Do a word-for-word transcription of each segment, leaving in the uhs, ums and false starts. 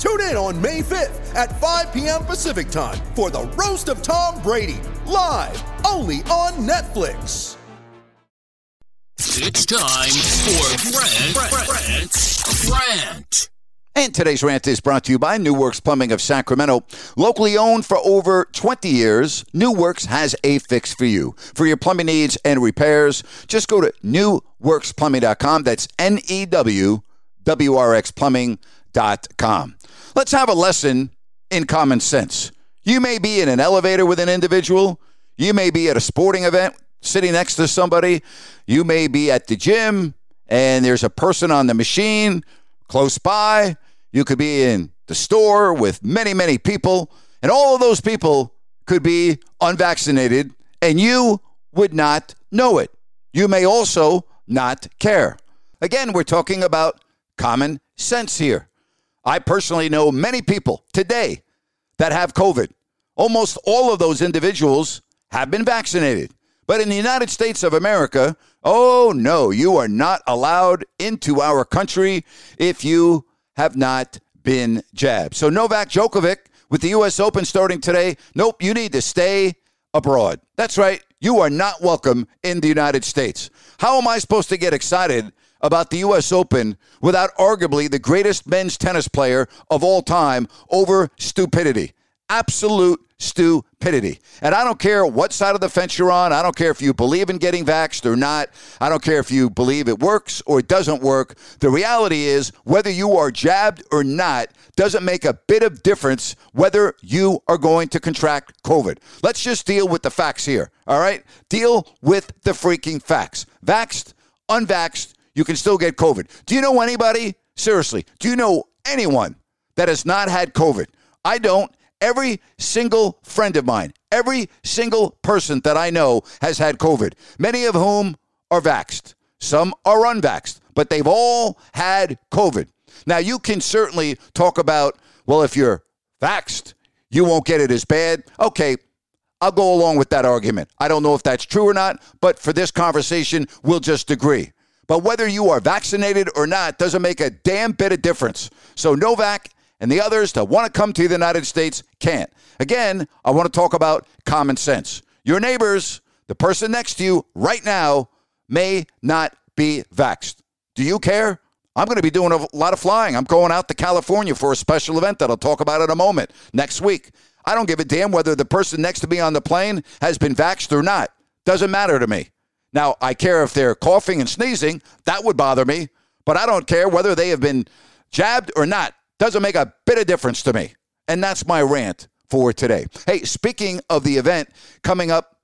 Tune in on May fifth at five p.m. Pacific time for The Roast of Tom Brady, live only on Netflix. It's time for Grant's Rant. And today's rant is brought to you by New Works Plumbing of Sacramento. Locally owned for over twenty years, New Works has a fix for you. For your plumbing needs and repairs, just go to new works plumbing dot com. That's N E W W R X plumbing dot com. Let's have a lesson in common sense. You may be in an elevator with an individual. You may be at a sporting event sitting next to somebody. You may be at the gym and there's a person on the machine close by. You could be in the store with many, many people, and all of those people could be unvaccinated, and you would not know it. You may also not care. Again, we're talking about common sense here. I personally know many people today that have COVID. Almost all of those individuals have been vaccinated. But in the United States of America, oh no, you are not allowed into our country if you have not been jabbed. So Novak Djokovic with the U S Open starting today, nope, you need to stay abroad. That's right, you are not welcome in the United States. How am I supposed to get excited about the U S Open without arguably the greatest men's tennis player of all time over stupidity? Absolute stupidity. And I don't care what side of the fence you're on. I don't care if you believe in getting vaxxed or not. I don't care if you believe it works or it doesn't work. The reality is, whether you are jabbed or not doesn't make a bit of difference whether you are going to contract COVID. Let's just deal with the facts here, all right? Deal with the freaking facts. Vaxxed, unvaxxed, you can still get COVID. Do you know anybody? Seriously, do you know anyone that has not had COVID? I don't. Every single friend of mine, every single person that I know has had COVID, many of whom are vaxxed. Some are unvaxxed, but they've all had COVID. Now, you can certainly talk about, well, if you're vaxxed, you won't get it as bad. Okay, I'll go along with that argument. I don't know if that's true or not, but for this conversation, we'll just agree. But whether you are vaccinated or not doesn't make a damn bit of difference. So Novak and the others that want to come to the United States can't. Again, I want to talk about common sense. Your neighbors, the person next to you right now, may not be vaxxed. Do you care? I'm going to be doing a lot of flying. I'm going out to California for a special event that I'll talk about in a moment next week. I don't give a damn whether the person next to me on the plane has been vaxxed or not. Doesn't matter to me. Now, I care if they're coughing and sneezing. That would bother me. But I don't care whether they have been jabbed or not. Doesn't make a bit of difference to me. And that's my rant for today. Hey, speaking of the event coming up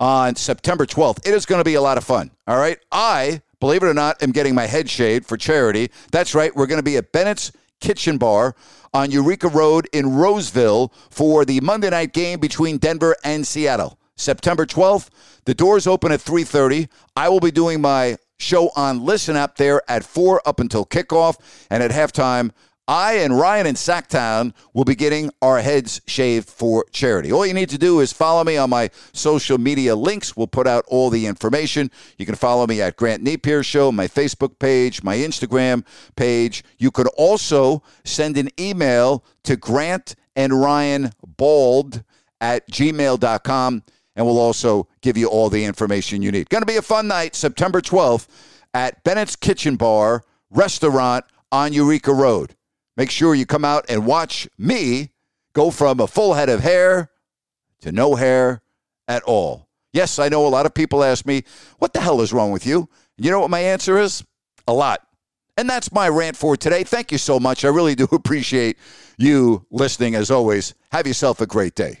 on September twelfth, it is going to be a lot of fun, all right? I, believe it or not, am getting my head shaved for charity. That's right, we're going to be at Bennett's Kitchen Bar on Eureka Road in Roseville for the Monday night game between Denver and Seattle. September twelfth, the doors open at three thirty. I will be doing my show on Listen Up there at four up until kickoff, and at halftime, I and Ryan in Sacktown will be getting our heads shaved for charity. All you need to do is follow me on my social media links. We'll put out all the information. You can follow me at Grant Napier Show, my Facebook page, my Instagram page. You could also send an email to Grant and Ryan Bald at gmail dot com, and we'll also give you all the information you need. Going to be a fun night, September twelfth, at Bennett's Kitchen Bar Restaurant on Eureka Road. Make sure you come out and watch me go from a full head of hair to no hair at all. Yes, I know a lot of people ask me, what the hell is wrong with you? You know what my answer is? A lot. And that's my rant for today. Thank you so much. I really do appreciate you listening. As always, have yourself a great day.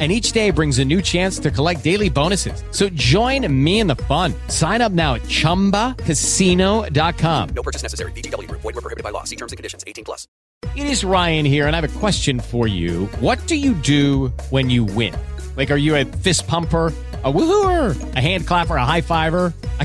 and each day brings a new chance to collect daily bonuses. So join me in the fun. Sign up now at chumba casino dot com. No purchase necessary. V G W Group. Void where prohibited by law. See terms and conditions. eighteen plus. It is Ryan here, and I have a question for you. What do you do when you win? Like, are you a fist pumper? A woohooer, a hand clapper, a high fiver. I